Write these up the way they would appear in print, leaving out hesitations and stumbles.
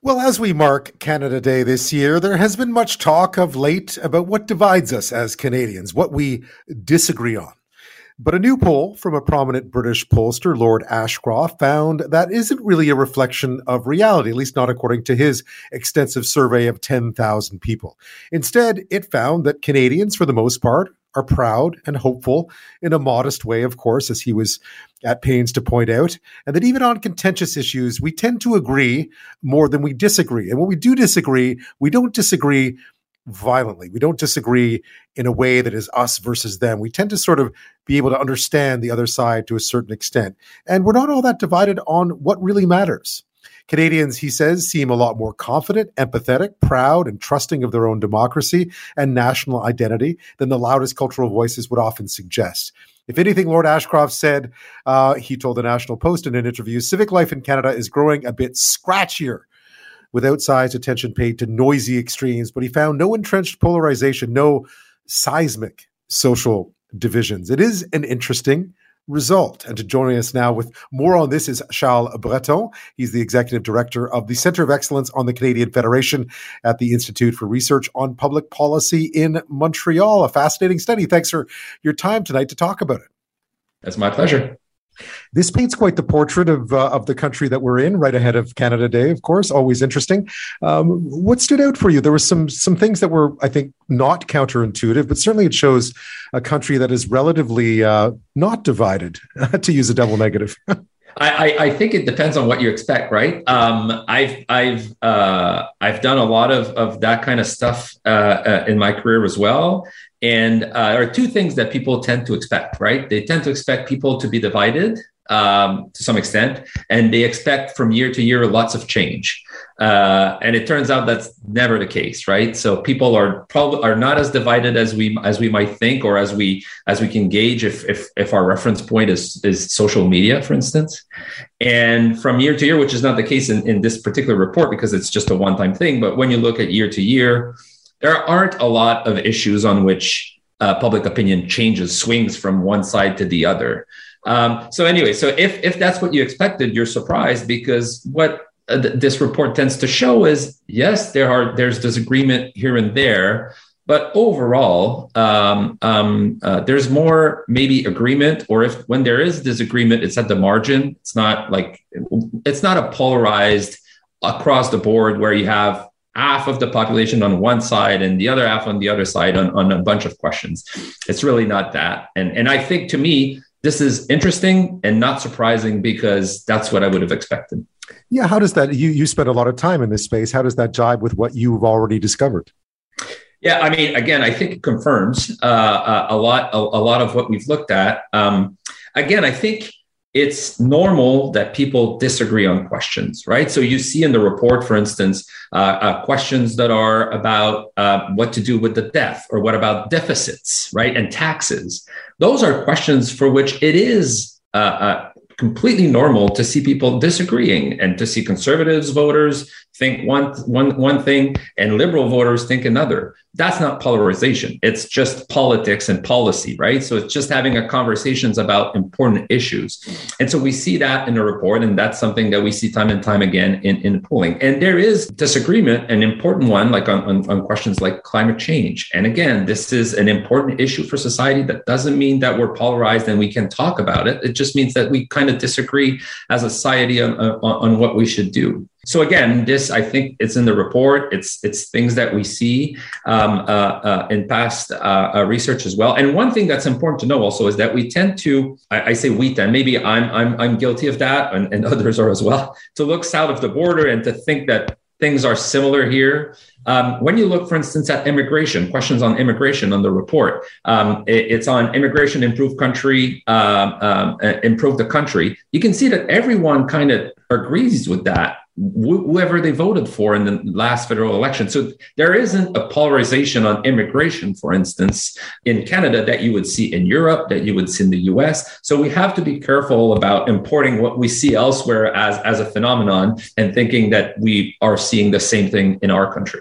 Well, as we mark Canada Day this year, there has been much talk of late about what divides us as Canadians, what we disagree on. But a new poll from a prominent British pollster, Lord Ashcroft, found that isn't really a reflection of reality, at least not according to his extensive survey of 10,000 people. Instead, it found that Canadians, for the most part, are proud and hopeful in a modest way, of course, as he was at pains to point out, and that even on contentious issues, we tend to agree more than we disagree. And when we do disagree, we don't disagree violently. We don't disagree in a way that is us versus them. We tend to sort of be able to understand the other side to a certain extent. And we're not all that divided on what really matters. Canadians, he says, seem a lot more confident, empathetic, proud, and trusting of their own democracy and national identity than the loudest cultural voices would often suggest. If anything, Lord Ashcroft said, he told the National Post in an interview, civic life in Canada is growing a bit scratchier with outsized attention paid to noisy extremes, but he found no entrenched polarization, no seismic social divisions. It is an interesting result. And to join us now with more on this is Charles Breton. He's the executive director of the Centre of Excellence on the Canadian Federation at the Institute for Research on Public Policy in Montreal. A fascinating study. Thanks for your time tonight to talk about it. That's my pleasure. This paints quite the portrait of the country that we're in, right ahead of Canada Day, of course, always interesting. What stood out for you? There were some things that were, I think, not counterintuitive, but certainly it shows a country that is relatively not divided, to use a double negative. I think it depends on what you expect, right? I've done a lot of that kind of stuff in my career as well. And there are two things that people tend to expect, right? They tend to expect people to be divided to some extent, and they expect from year to year lots of change. And it turns out that's never the case, right? So people are not as divided as we might think, or as we can gauge if our reference point is social media, for instance. And from year to year, which is not the case in this particular report because it's just a one-time thing, but when you look at year to year, there aren't a lot of issues on which public opinion changes, swings from one side to the other. So if that's what you expected, you're surprised, because what this report tends to show is, yes, there's disagreement here and there, but overall, there's more maybe agreement, or when there is disagreement, it's at the margin. It's not a polarized across the board where you have half of the population on one side and the other half on the other side on a bunch of questions. It's really not that. And I think, to me, this is interesting and not surprising, because that's what I would have expected. Yeah. How does that, you spend a lot of time in this space, how does that jibe with what you've already discovered? Yeah. I mean, again, I think it confirms a lot of what we've looked at. Again, I think it's normal that people disagree on questions, right? So you see in the report, for instance, questions that are about what to do with the debt, or what about deficits, right? And taxes. Those are questions for which it is completely normal to see people disagreeing, and to see conservatives voters think one thing and liberal voters think another. That's not polarization. It's just politics and policy, right? So it's just having a conversations about important issues. And so we see that in the report, and that's something that we see time and time again in polling. And there is disagreement, an important one, like on questions like climate change. And again, this is an important issue for society. That doesn't mean that we're polarized and we can talk about it. It just means that we kind of disagree as a society on what we should do. So again, this, I think, it's in the report. It's things that we see in past research as well. And one thing that's important to know also is that we tend to, I say we tend, maybe I'm guilty of that, and others are as well, to look south of the border and to think that things are similar here. When you look, for instance, at immigration, questions on immigration on the report, it's on immigration, improve the country. You can see that everyone kind of agrees with that, whoever they voted for in the last federal election. So there isn't a polarization on immigration, for instance, in Canada that you would see in Europe, that you would see in the US. So we have to be careful about importing what we see elsewhere as a phenomenon and thinking that we are seeing the same thing in our country.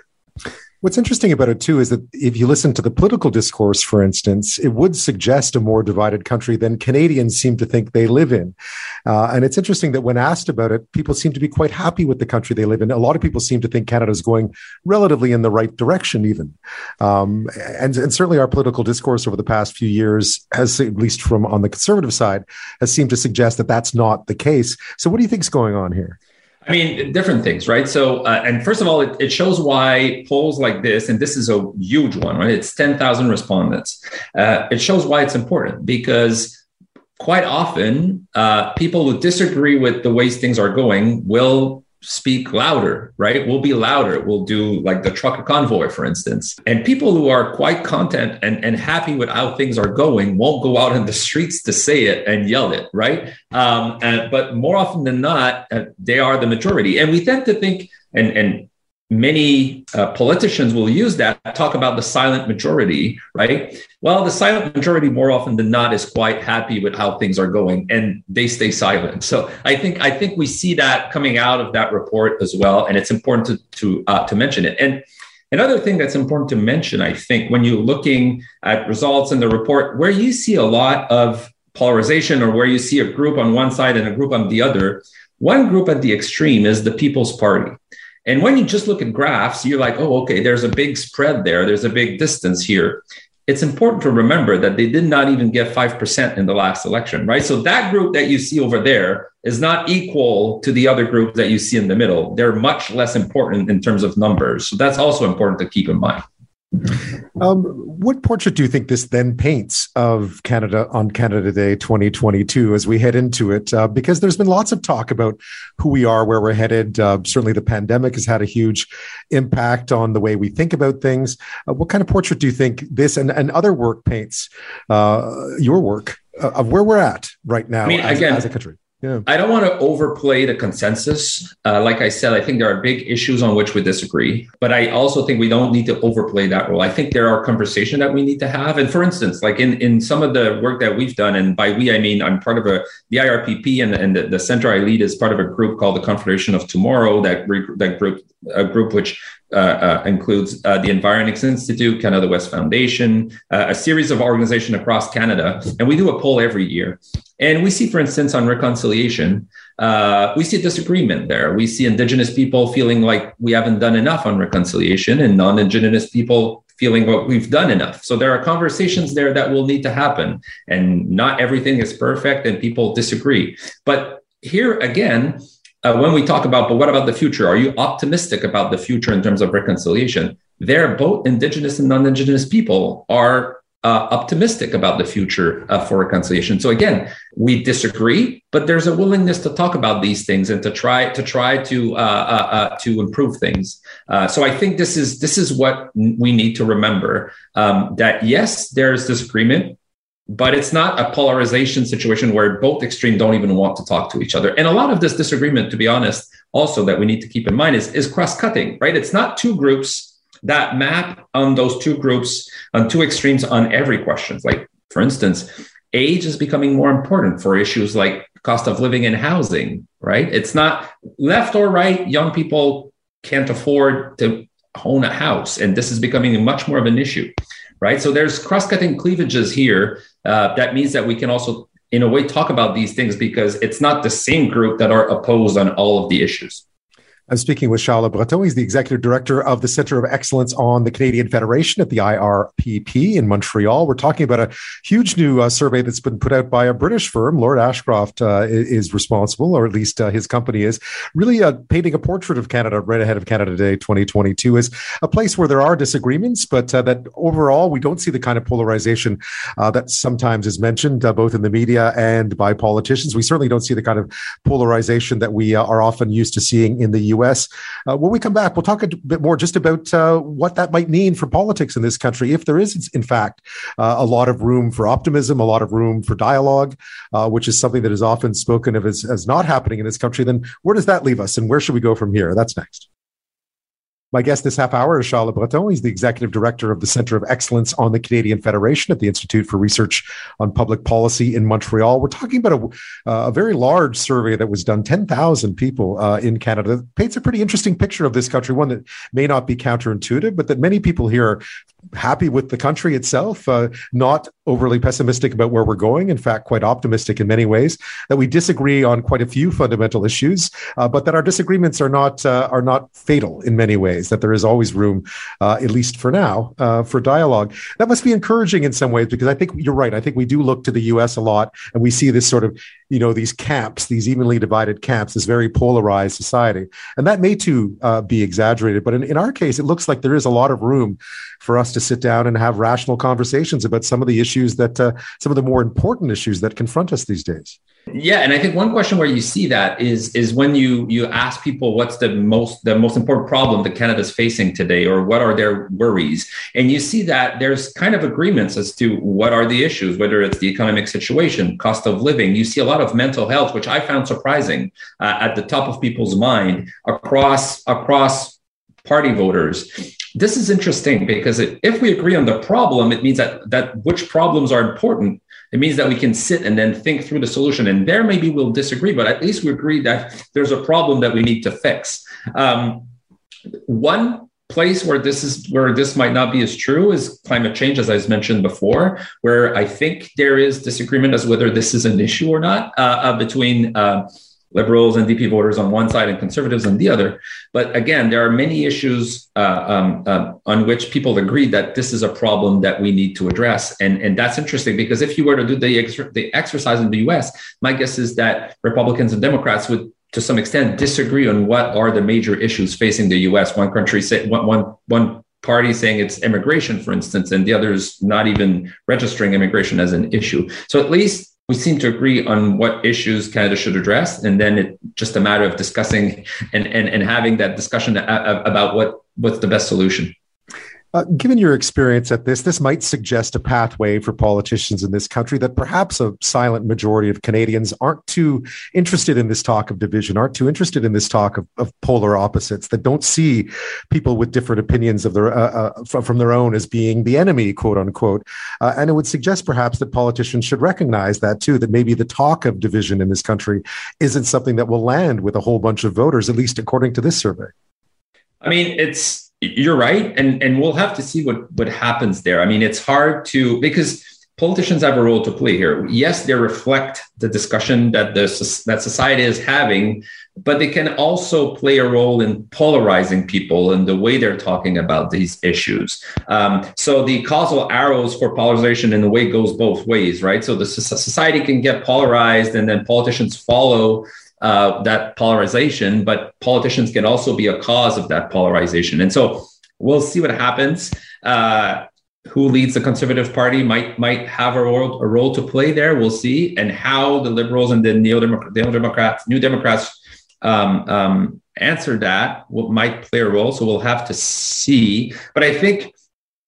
What's interesting about it, too, is that if you listen to the political discourse, for instance, it would suggest a more divided country than Canadians seem to think they live in. And it's interesting that when asked about it, people seem to be quite happy with the country they live in. A lot of people seem to think Canada is going relatively in the right direction, even. And certainly our political discourse over the past few years, has, at least from on the Conservative side, has seemed to suggest that that's not the case. So what do you think is going on here? I mean, different things, right? So, and first of all, it shows why polls like this, and this is a huge one, right? It's 10,000 respondents. It shows why it's important, because quite often people who disagree with the ways things are going will speak louder, right? We'll be louder. We'll do like the trucker convoy, for instance. And people who are quite content and happy with how things are going won't go out in the streets to say it and yell it, right? But more often than not, they are the majority. And we tend to think, and many politicians will use that, talk about the silent majority, right? Well, the silent majority more often than not is quite happy with how things are going and they stay silent. So I think we see that coming out of that report as well. And it's important to mention it. And another thing that's important to mention, I think, when you're looking at results in the report, where you see a lot of polarization or where you see a group on one side and a group on the other, one group at the extreme is the People's Party. And when you just look at graphs, you're like, oh, okay, there's a big spread there. There's a big distance here. It's important to remember that they did not even get 5% in the last election, right? So that group that you see over there is not equal to the other group that you see in the middle. They're much less important in terms of numbers. So that's also important to keep in mind. What portrait do you think this then paints of Canada on Canada Day 2022 as we head into it? Because there's been lots of talk about who we are, where we're headed. Certainly the pandemic has had a huge impact on the way we think about things. What kind of portrait do you think this and other work paints, your work, of where we're at right now as a country? Yeah. I don't want to overplay the consensus. Like I said, I think there are big issues on which we disagree, but I also think we don't need to overplay that role. I think there are conversations that we need to have. And for instance, like in some of the work that we've done, and by we, I mean, I'm part of the IRPP and the center I lead is part of a group called the Confederation of Tomorrow, that group which includes the Environics Institute, Canada West Foundation, a series of organizations across Canada. And we do a poll every year. And we see, for instance, on reconciliation, we see a disagreement there. We see Indigenous people feeling like we haven't done enough on reconciliation and non-Indigenous people feeling what we've done enough. So there are conversations there that will need to happen. And not everything is perfect and people disagree. But here again, when we talk about, but what about the future? Are you optimistic about the future in terms of reconciliation? There, both Indigenous and non-Indigenous people are optimistic about the future for reconciliation. So again, we disagree, but there's a willingness to talk about these things and to improve things. So I think this is what we need to remember, that yes, there's disagreement, but it's not a polarization situation where both extremes don't even want to talk to each other. And a lot of this disagreement, to be honest, also that we need to keep in mind is cross-cutting, right? It's not two groups that map on those two groups, on two extremes on every question. Like, for instance, age is becoming more important for issues like cost of living and housing, right? It's not left or right. Young people can't afford to own a house, and this is becoming much more of an issue, right? So there's cross-cutting cleavages here. That means that we can also, in a way, talk about these things because it's not the same group that are opposed on all of the issues. I'm speaking with Charles Breton. He's the executive director of the Centre of Excellence on the Canadian Federation at the IRPP in Montreal. We're talking about a huge new survey that's been put out by a British firm. Lord Ashcroft is responsible, or at least his company is, really painting a portrait of Canada right ahead of Canada Day 2022 as a place where there are disagreements, but that overall we don't see the kind of polarization that sometimes is mentioned both in the media and by politicians. We certainly don't see the kind of polarization that we are often used to seeing in the U.S. When we come back, we'll talk a bit more just about what that might mean for politics in this country, if there is, in fact, a lot of room for optimism, a lot of room for dialogue, which is something that is often spoken of as not happening in this country. Then where does that leave us and where should we go from here? That's next. My guest this half hour is Charles Breton. He's the Executive Director of the Centre of Excellence on the Canadian Federation at the Institute for Research on Public Policy in Montreal. We're talking about a very large survey that was done, 10,000 people in Canada. It paints a pretty interesting picture of this country, one that may not be counterintuitive, but that many people here are happy with the country itself, not overly pessimistic about where we're going, in fact, quite optimistic in many ways, that we disagree on quite a few fundamental issues, but that our disagreements are not fatal in many ways. That there is always room, at least for now, for dialogue. That must be encouraging in some ways, because I think you're right. I think we do look to the U.S. a lot, and we see this sort of, these camps, these evenly divided camps, this very polarized society. And that may too be exaggerated. But in our case, it looks like there is a lot of room for us to sit down and have rational conversations about some of the issues that, some of the more important issues that confront us these days. Yeah. And I think one question where you see that is when you ask people, what's the most important problem that Canada's facing today, or what are their worries? And you see that there's kind of agreements as to what are the issues, whether it's the economic situation, cost of living. You see a lot of mental health, which I found surprising, at the top of people's mind across party voters. This is interesting because if we agree on the problem, it means that which problems are important. It means that we can sit and then think through the solution. And there maybe we'll disagree, but at least we agree that there's a problem that we need to fix. One place where this might not be as true is climate change, as I mentioned before, where I think there is disagreement as whether this is an issue or not between Liberals and NDP voters on one side and Conservatives on the other. But again, there are many issues on which people agree that this is a problem that we need to address. And that's interesting, because if you were to do the exercise in the US, my guess is that Republicans and Democrats would, to some extent, disagree on what are the major issues facing the US. One party saying it's immigration, for instance, and the other's not even registering immigration as an issue. So at least we seem to agree on what issues Canada should address, and then it's just a matter of discussing and having that discussion about what's the best solution. Given your experience at this might suggest a pathway for politicians in this country that perhaps a silent majority of Canadians aren't too interested in this talk of division, aren't too interested in this talk of polar opposites, that don't see people with different opinions of their from their own as being the enemy, quote unquote. And it would suggest perhaps that politicians should recognize that too, that maybe the talk of division in this country isn't something that will land with a whole bunch of voters, at least according to this survey. I mean, you're right. And we'll have to see what happens there. I mean, it's hard to, because politicians have a role to play here. Yes, they reflect the discussion that society is having, but they can also play a role in polarizing people and the way they're talking about these issues. So the causal arrows for polarization in a way goes both ways, right? So the society can get polarized, and then politicians follow that polarization, but politicians can also be a cause of that polarization. And so we'll see what happens. Who leads the Conservative Party might have a role to play there. We'll see. And how the Liberals and the New Democrats answer that might play a role. So we'll have to see. But I think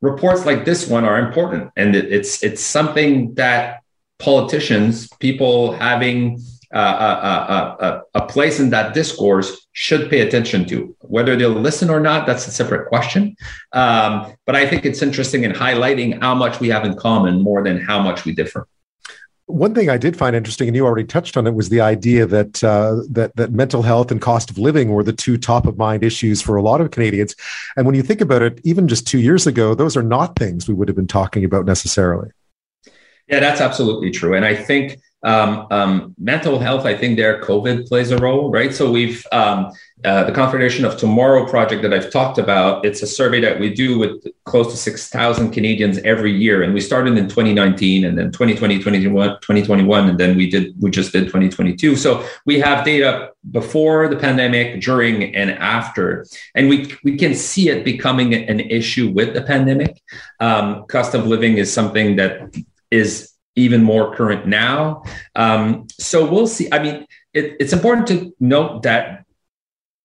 reports like this one are important. And it's something that politicians, people having a place in that discourse, should pay attention to. Whether they'll listen or not, that's a separate question. But I think it's interesting in highlighting how much we have in common more than how much we differ. One thing I did find interesting, and you already touched on it, was the idea that that mental health and cost of living were the two top of mind issues for a lot of Canadians. And when you think about it, even just 2 years ago, those are not things we would have been talking about necessarily. Yeah, that's absolutely true. And I think mental health, I think there COVID plays a role, right? So we've the Confederation of Tomorrow project that I've talked about, it's a survey that we do with close to 6,000 Canadians every year. And we started in 2019 and then 2020, 2021, and then we just did 2022. So we have data before the pandemic, during, and after. And we can see it becoming an issue with the pandemic. Cost of living is something that is even more current now. So we'll see. I mean, it's important to note that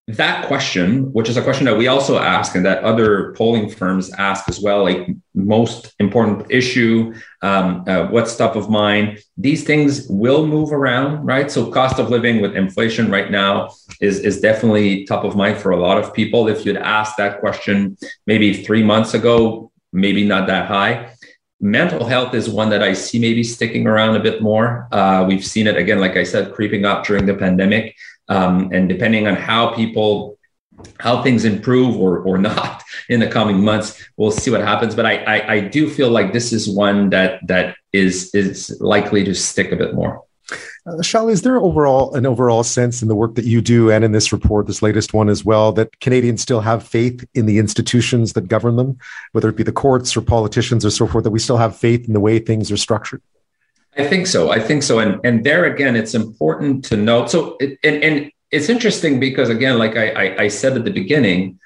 That question, which is a question that we also ask and that other polling firms ask as well, like most important issue, what's top of mind, these things will move around, right? So cost of living with inflation right now is definitely top of mind for a lot of people. If you'd asked that question maybe 3 months ago, maybe not that high. Mental health is one that I see maybe sticking around a bit more. We've seen it, again, like I said, creeping up during the pandemic. And depending on how things improve or not in the coming months, we'll see what happens. But I do feel like this is one that is likely to stick a bit more. Charles, is there an overall sense in the work that you do and in this report, this latest one as well, that Canadians still have faith in the institutions that govern them, whether it be the courts or politicians or so forth, that we still have faith in the way things are structured? I think so. And there again, it's important to note. So, and it's interesting because, again, like I said at the beginning,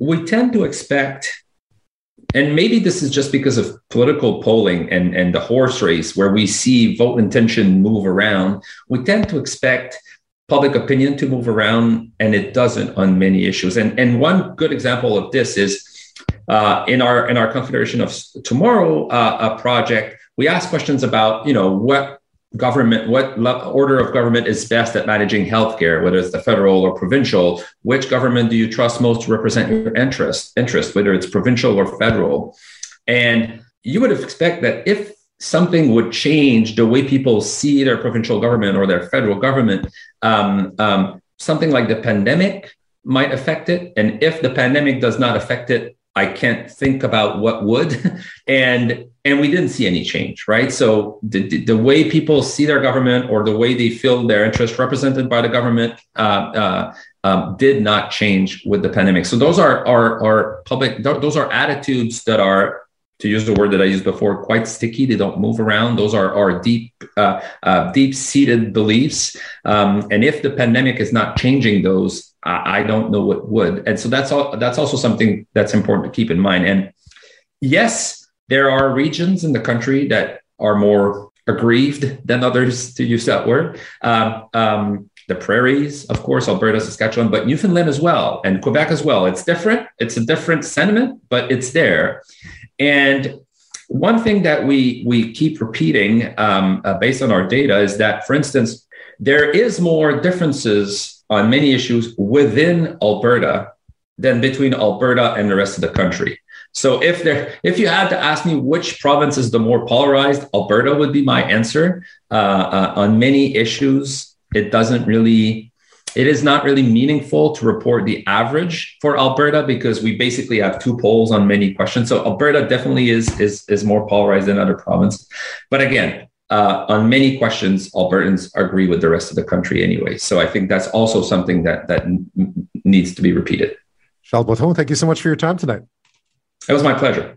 we tend to expect, and maybe this is just because of political polling and the horse race where we see vote intention move around, we tend to expect public opinion to move around, and it doesn't on many issues. And one good example of this is in our Confederation of Tomorrow a project. We ask questions about, what order of government is best at managing healthcare, whether it's the federal or provincial. Which government do you trust most to represent your interest, whether it's provincial or federal? And you would expect that if something would change the way people see their provincial government or their federal government, something like the pandemic might affect it. And if the pandemic does not affect it, I can't think about what would. And we didn't see any change, right? So the way people see their government or the way they feel their interest represented by the government did not change with the pandemic. So those are public. Those are attitudes that are, to use the word that I used before, quite sticky. They don't move around. Those are our deep-seated beliefs. And if the pandemic is not changing those, I don't know what would. And so that's also something that's important to keep in mind. And yes, there are regions in the country that are more aggrieved than others, to use that word. The prairies, of course, Alberta, Saskatchewan, but Newfoundland as well, and Quebec as well. It's different. It's a different sentiment, but it's there. And one thing that we keep repeating based on our data is that, for instance, there is more differences on many issues within Alberta than between Alberta and the rest of the country. So if you had to ask me which province is the more polarized, Alberta would be my answer. On many issues, it is not really meaningful to report the average for Alberta because we basically have two polls on many questions. So Alberta definitely is more polarized than other provinces. But again, on many questions, Albertans agree with the rest of the country anyway. So I think that's also something that needs to be repeated. Charles Breton, thank you so much for your time tonight. It was my pleasure.